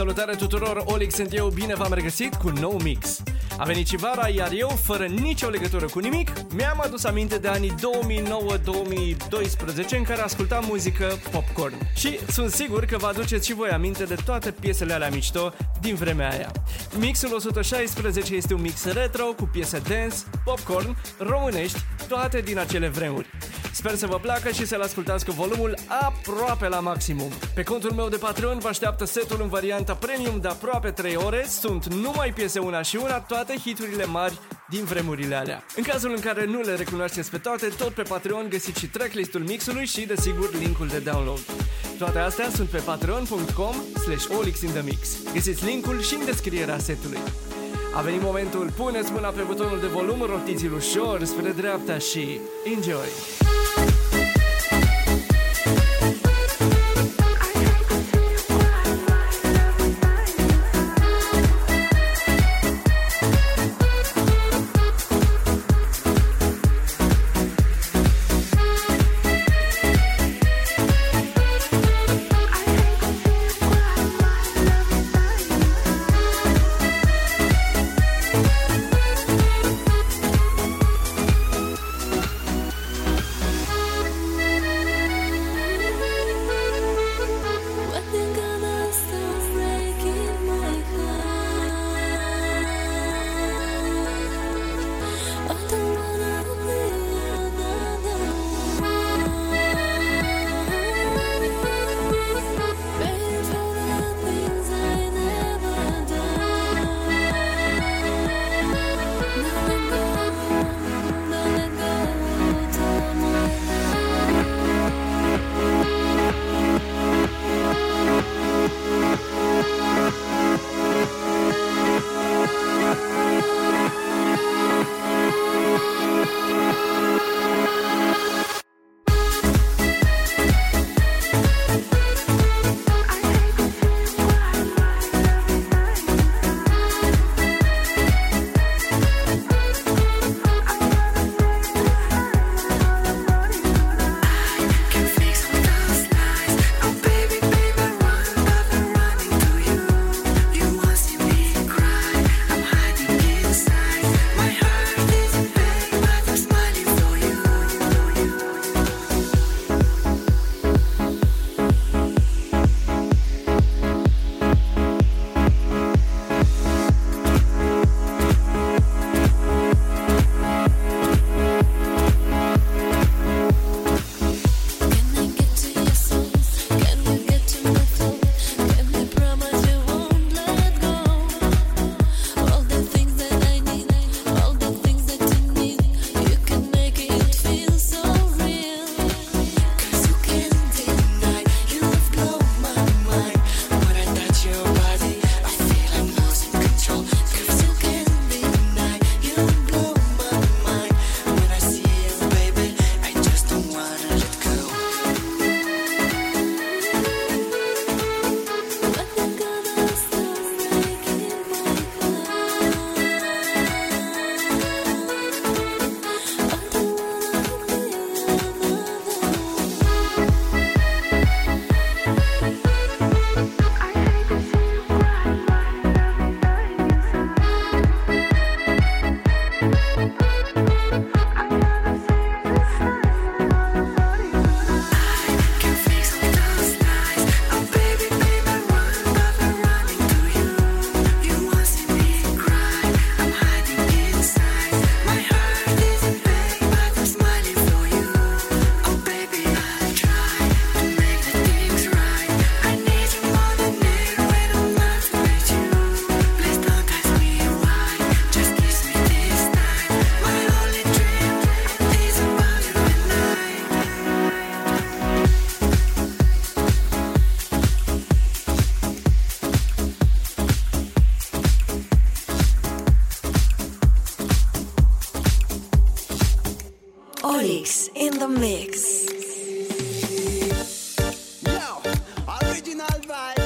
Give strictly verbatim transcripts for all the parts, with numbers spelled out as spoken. Salutare tuturor, OLiX sunt eu, bine v-am regăsit cu un nou mix. A venit și vara, iar eu, fără nicio legătură cu nimic, mi-am adus aminte de anii două mii nouă - două mii doisprezece în care ascultam muzică popcorn. Și sunt sigur că vă aduceți și voi aminte de toate piesele alea mișto din vremea aia. Mixul o sută șaisprezece este un mix retro cu piese dance, popcorn, românești, toate din acele vremuri. Sper să vă placă și să-l ascultați cu volumul aproape la maximum. Pe contul meu de Patreon vă așteaptă setul în varianta premium de aproape trei ore. Sunt numai piese una și una, toate hiturile mari din vremurile alea. În cazul în care nu le recunoașteți pe toate, tot pe Patreon găsiți și tracklist-ul mixului și, desigur, linkul de download. Toate astea sunt pe patreon punct com slash olix in the mix. Găsiți linkul și în descrierea setului. A venit momentul, puneți mâna pe butonul de volum, rotiți-l ușor spre dreapta și enjoy!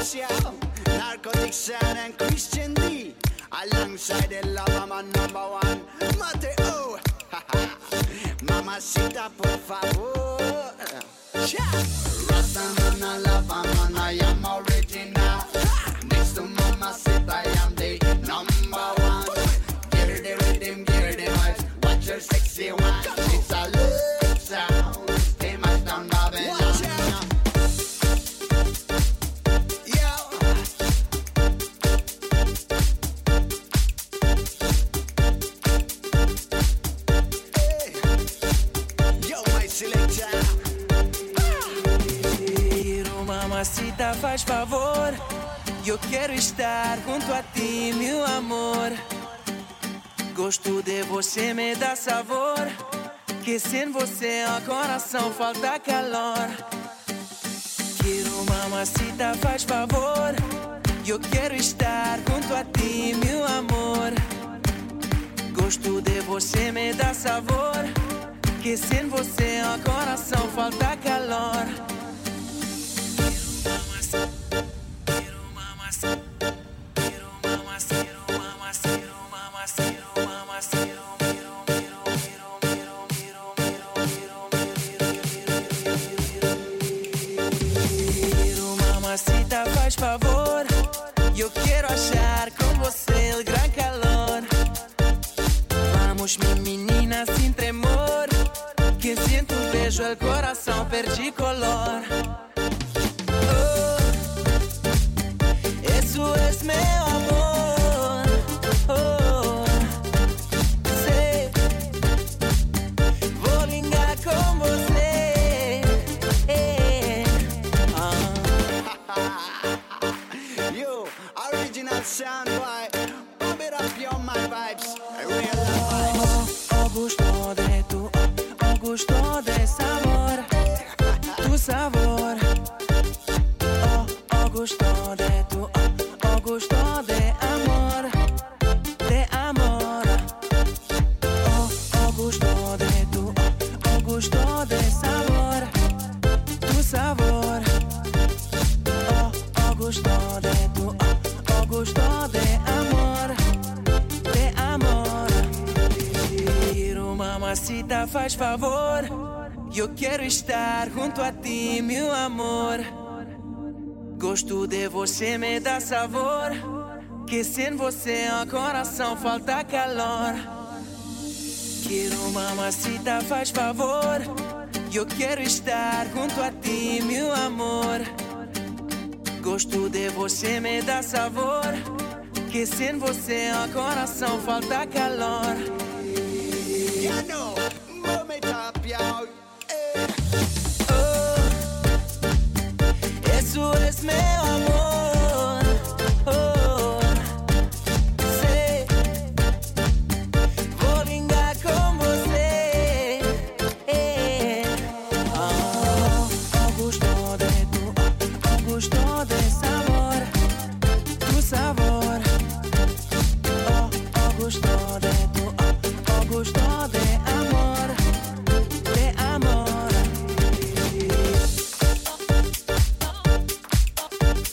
Russia, narcotics and Christian D, alongside the lava man number one, Mateo. Mamacita, por favor. Rasamana, lava man, I am original. Next to Mamacita, I am the number one. Give her the rhythm, give her the vibes. Watch her sexy one. It's a love sound. Stay my down, Babylon. Mamacita, faz favor, eu quero estar junto a ti, meu amor. Gosto de você, me dá sabor, que sem você o coração falta calor. Quero, mamacita, faz favor, eu quero estar junto a ti, meu amor. Gosto de você, me dá sabor, que sem você o coração falta calor. El corazón perdí color. Oh, eso es mi amor. Oh, sé, voy linda con vos. Yo, original sound by Pump It Up Your My Vibes. I real vibes. Gusto de sabor, tu sabor. Oh, oh, gusto de tu, oh, oh, gusto de amor, de amor. Oh, oh, gusto de tu, oh, oh, gusto de sabor, tu sabor. Oh, oh, gusto de tu, oh, oh, gusto de amor, de amor. Tiro, mamacita, faz favor. Eu quero estar junto a ti, meu amor. Gosto de você, me dá sabor, que sem você o coração falta calor. Quero, mamacita, faz favor, eu quero estar junto a ti, meu amor. Gosto de você, me dá sabor, que sem você o coração falta calor. Yeah, no. Eso es mi amor, oh, sé, voy linda con você, eh, oh, oh, gusto de tu, oh, oh, gusto de sabor, tu sabor, oh, oh, gusto de tu, oh, oh, gusto de amor, de amor. We'll be right back.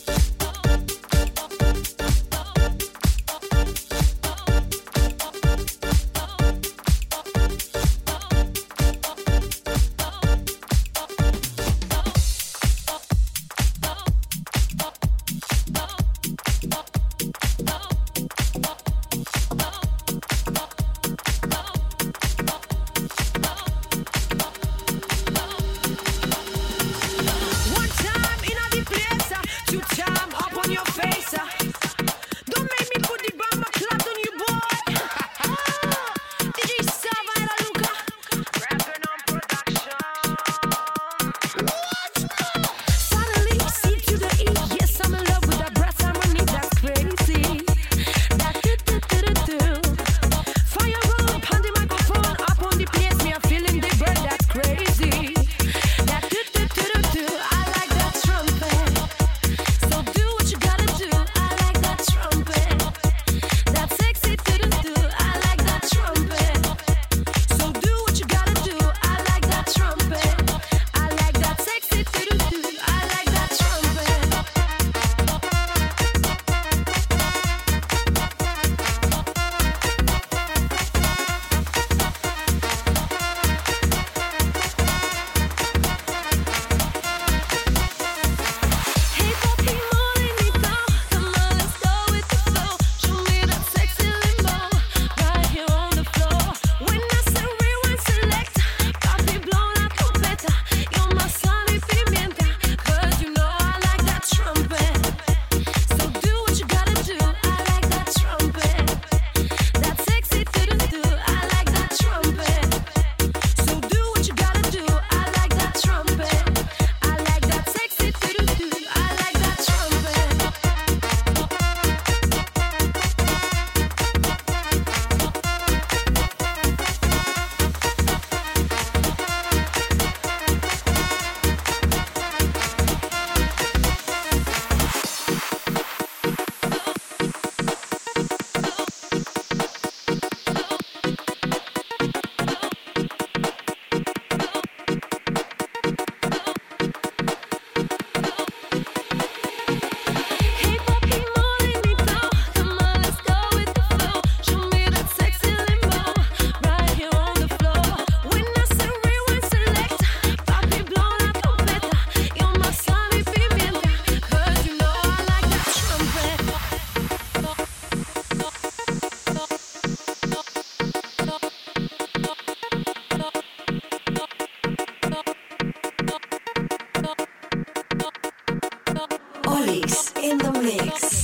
OLiX in the mix.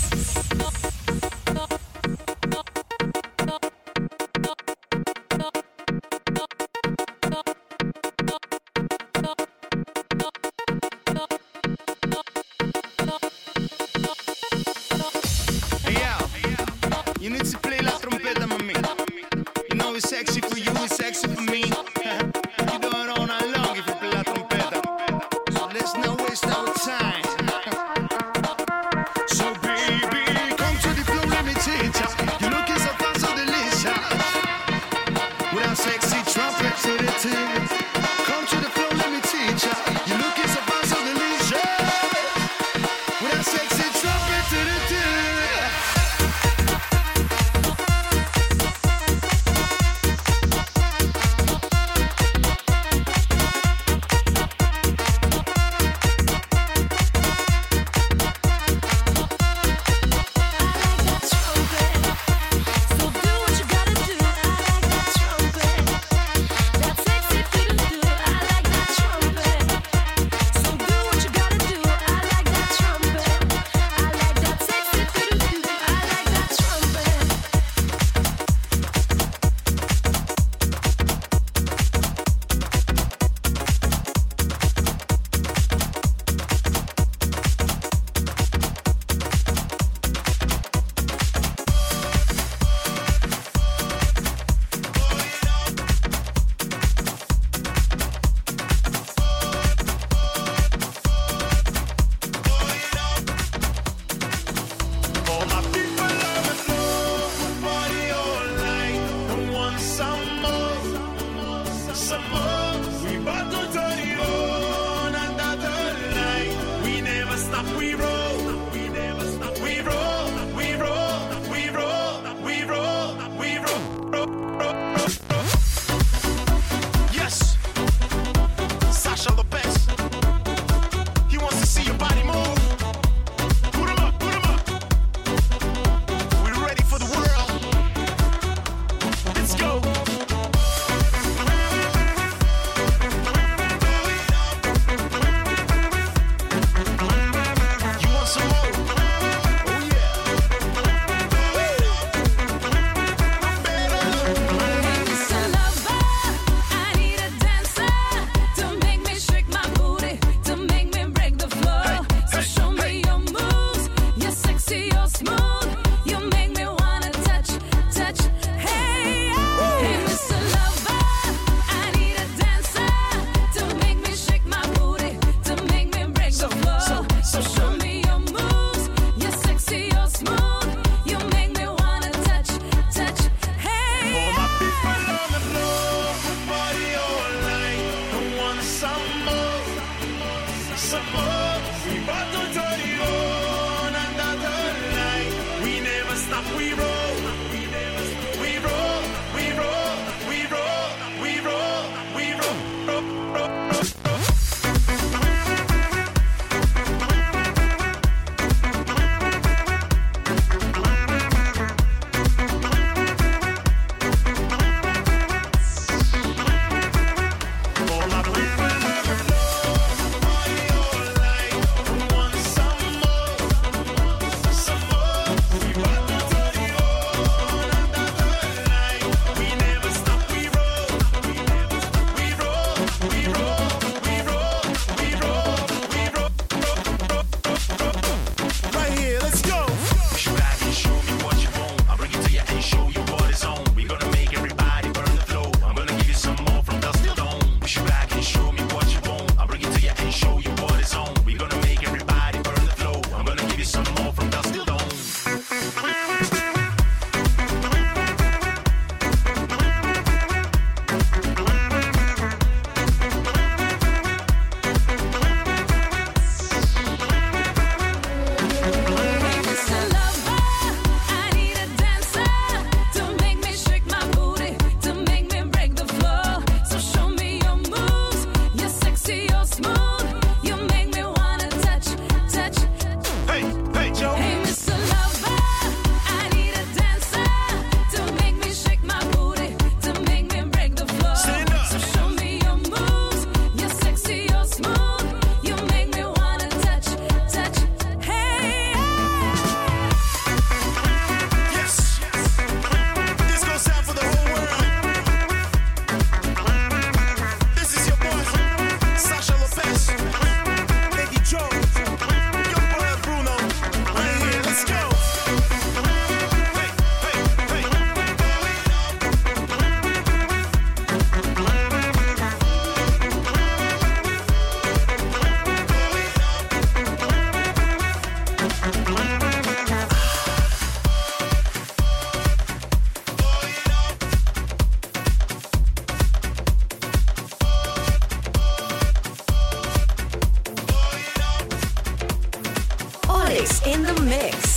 OLiX in the mix.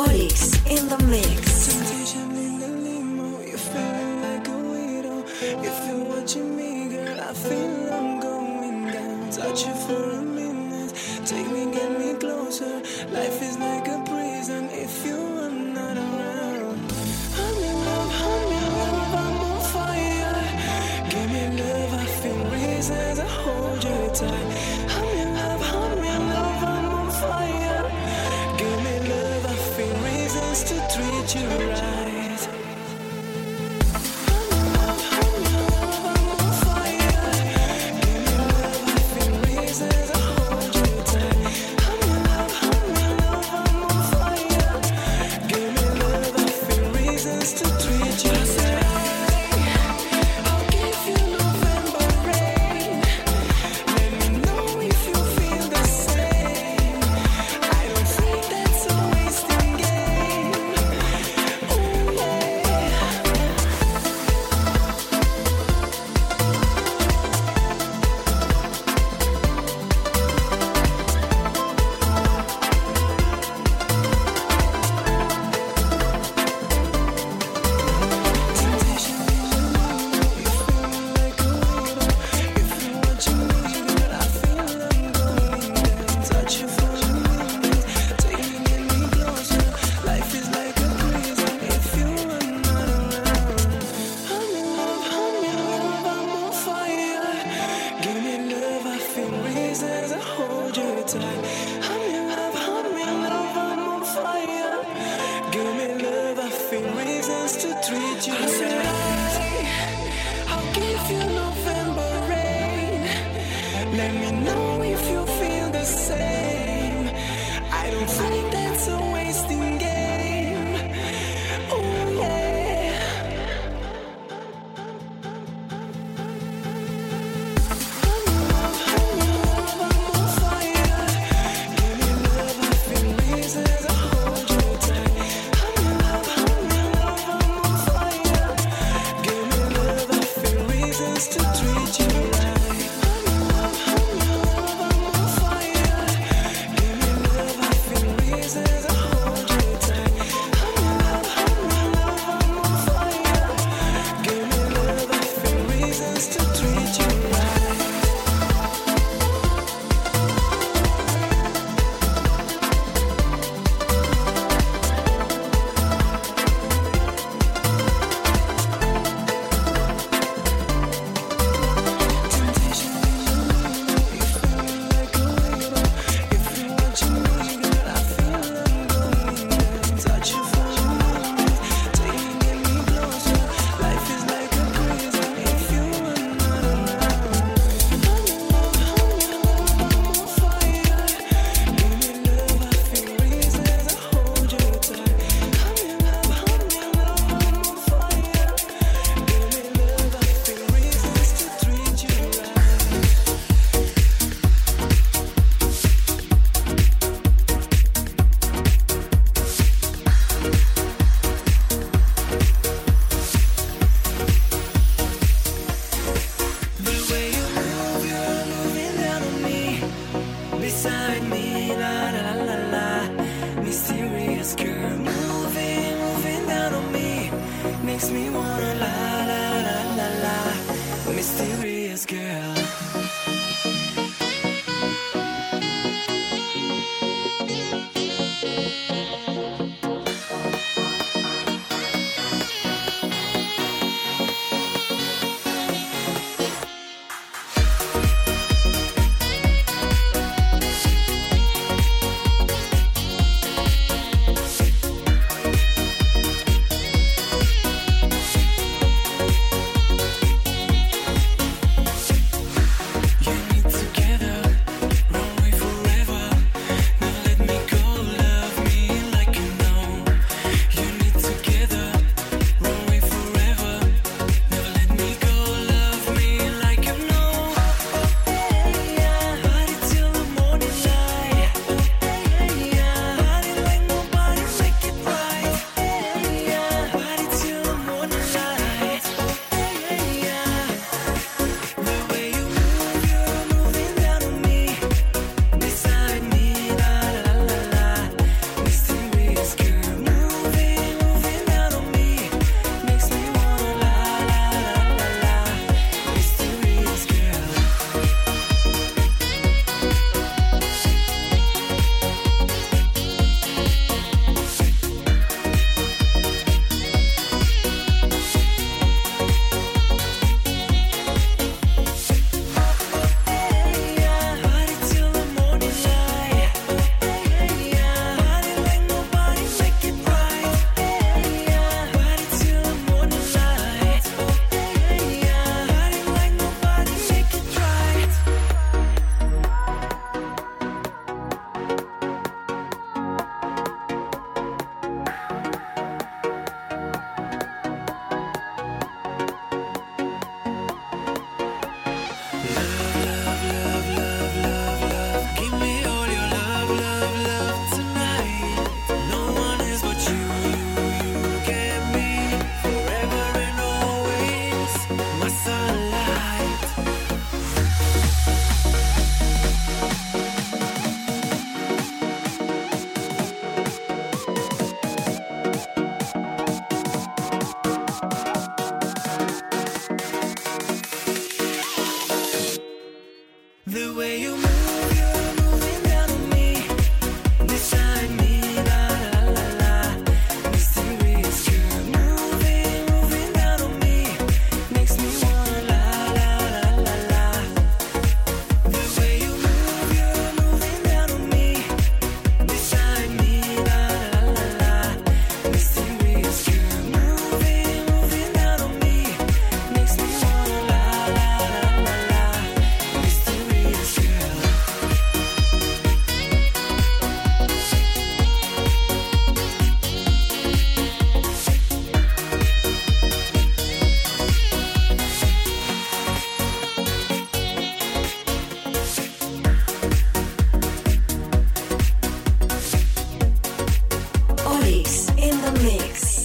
OLiX in the mix. Temptation in the limo, you're feeling like a weirdo. You feel watching me, girl, I feel I'm going down. Touch you for a minute, take me, get me closer. Life is like a prison if you are not around. I'm in love, I'm in love, I'm on fire. Give me love, I feel reasons, I hold you tight. You right.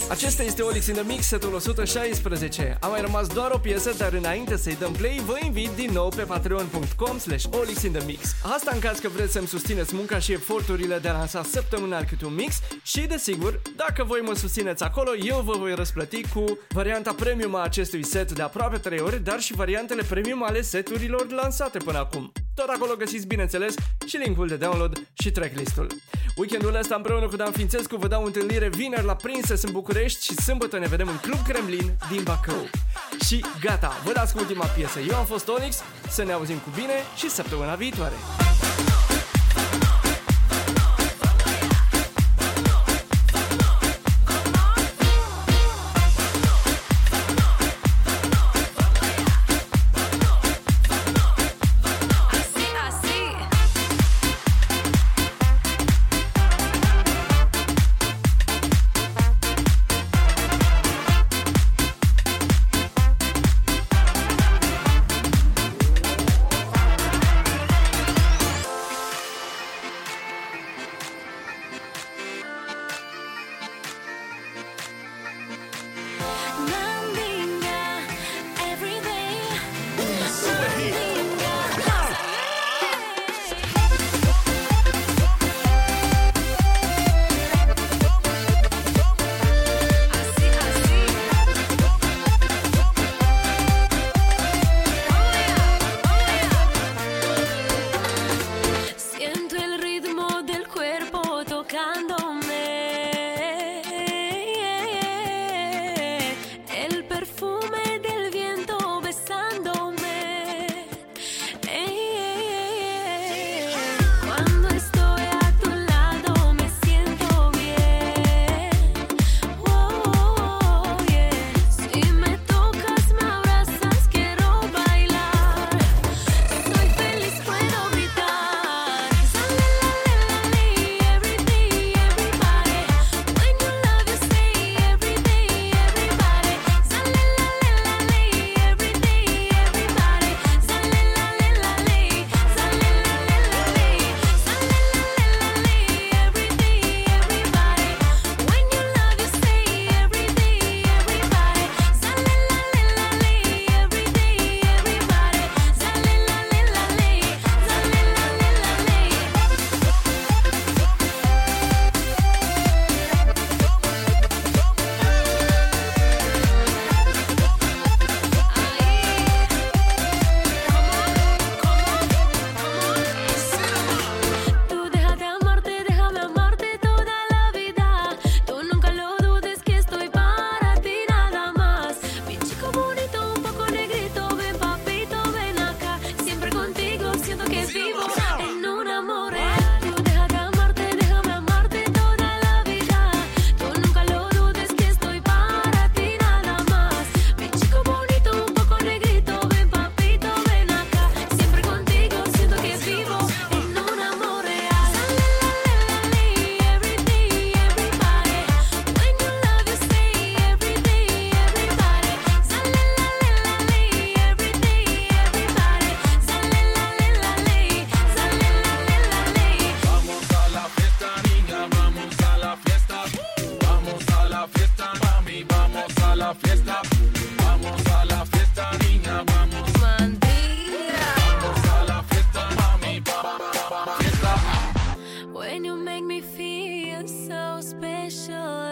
Acesta este OLiX in the Mix, setul o sută șaisprezece. A mai rămas doar o piesă, dar înainte să-i dăm play, vă invit din nou pe patreon punct com slash olix in the mix. Asta în caz că vreți să-mi susțineți munca și eforturile de a lansa săptămânal câte un mix și, desigur, dacă voi mă susțineți acolo, eu vă voi răsplăti cu varianta premium a acestui set de aproape trei ore, dar și variantele premium ale seturilor lansate până acum. Tot acolo găsiți, bineînțeles, și linkul de download și tracklist-ul. Weekendul ăsta împreună cu Dan Fințescu vă dau întâlnire vineri la Princes în București și sâmbătă ne vedem în Club Kremlin din Bacău. Și gata, vă dați cu ultima piesă. Eu am fost OLiX, să ne auzim cu bine și săptămâna viitoare. When you make me feel so special.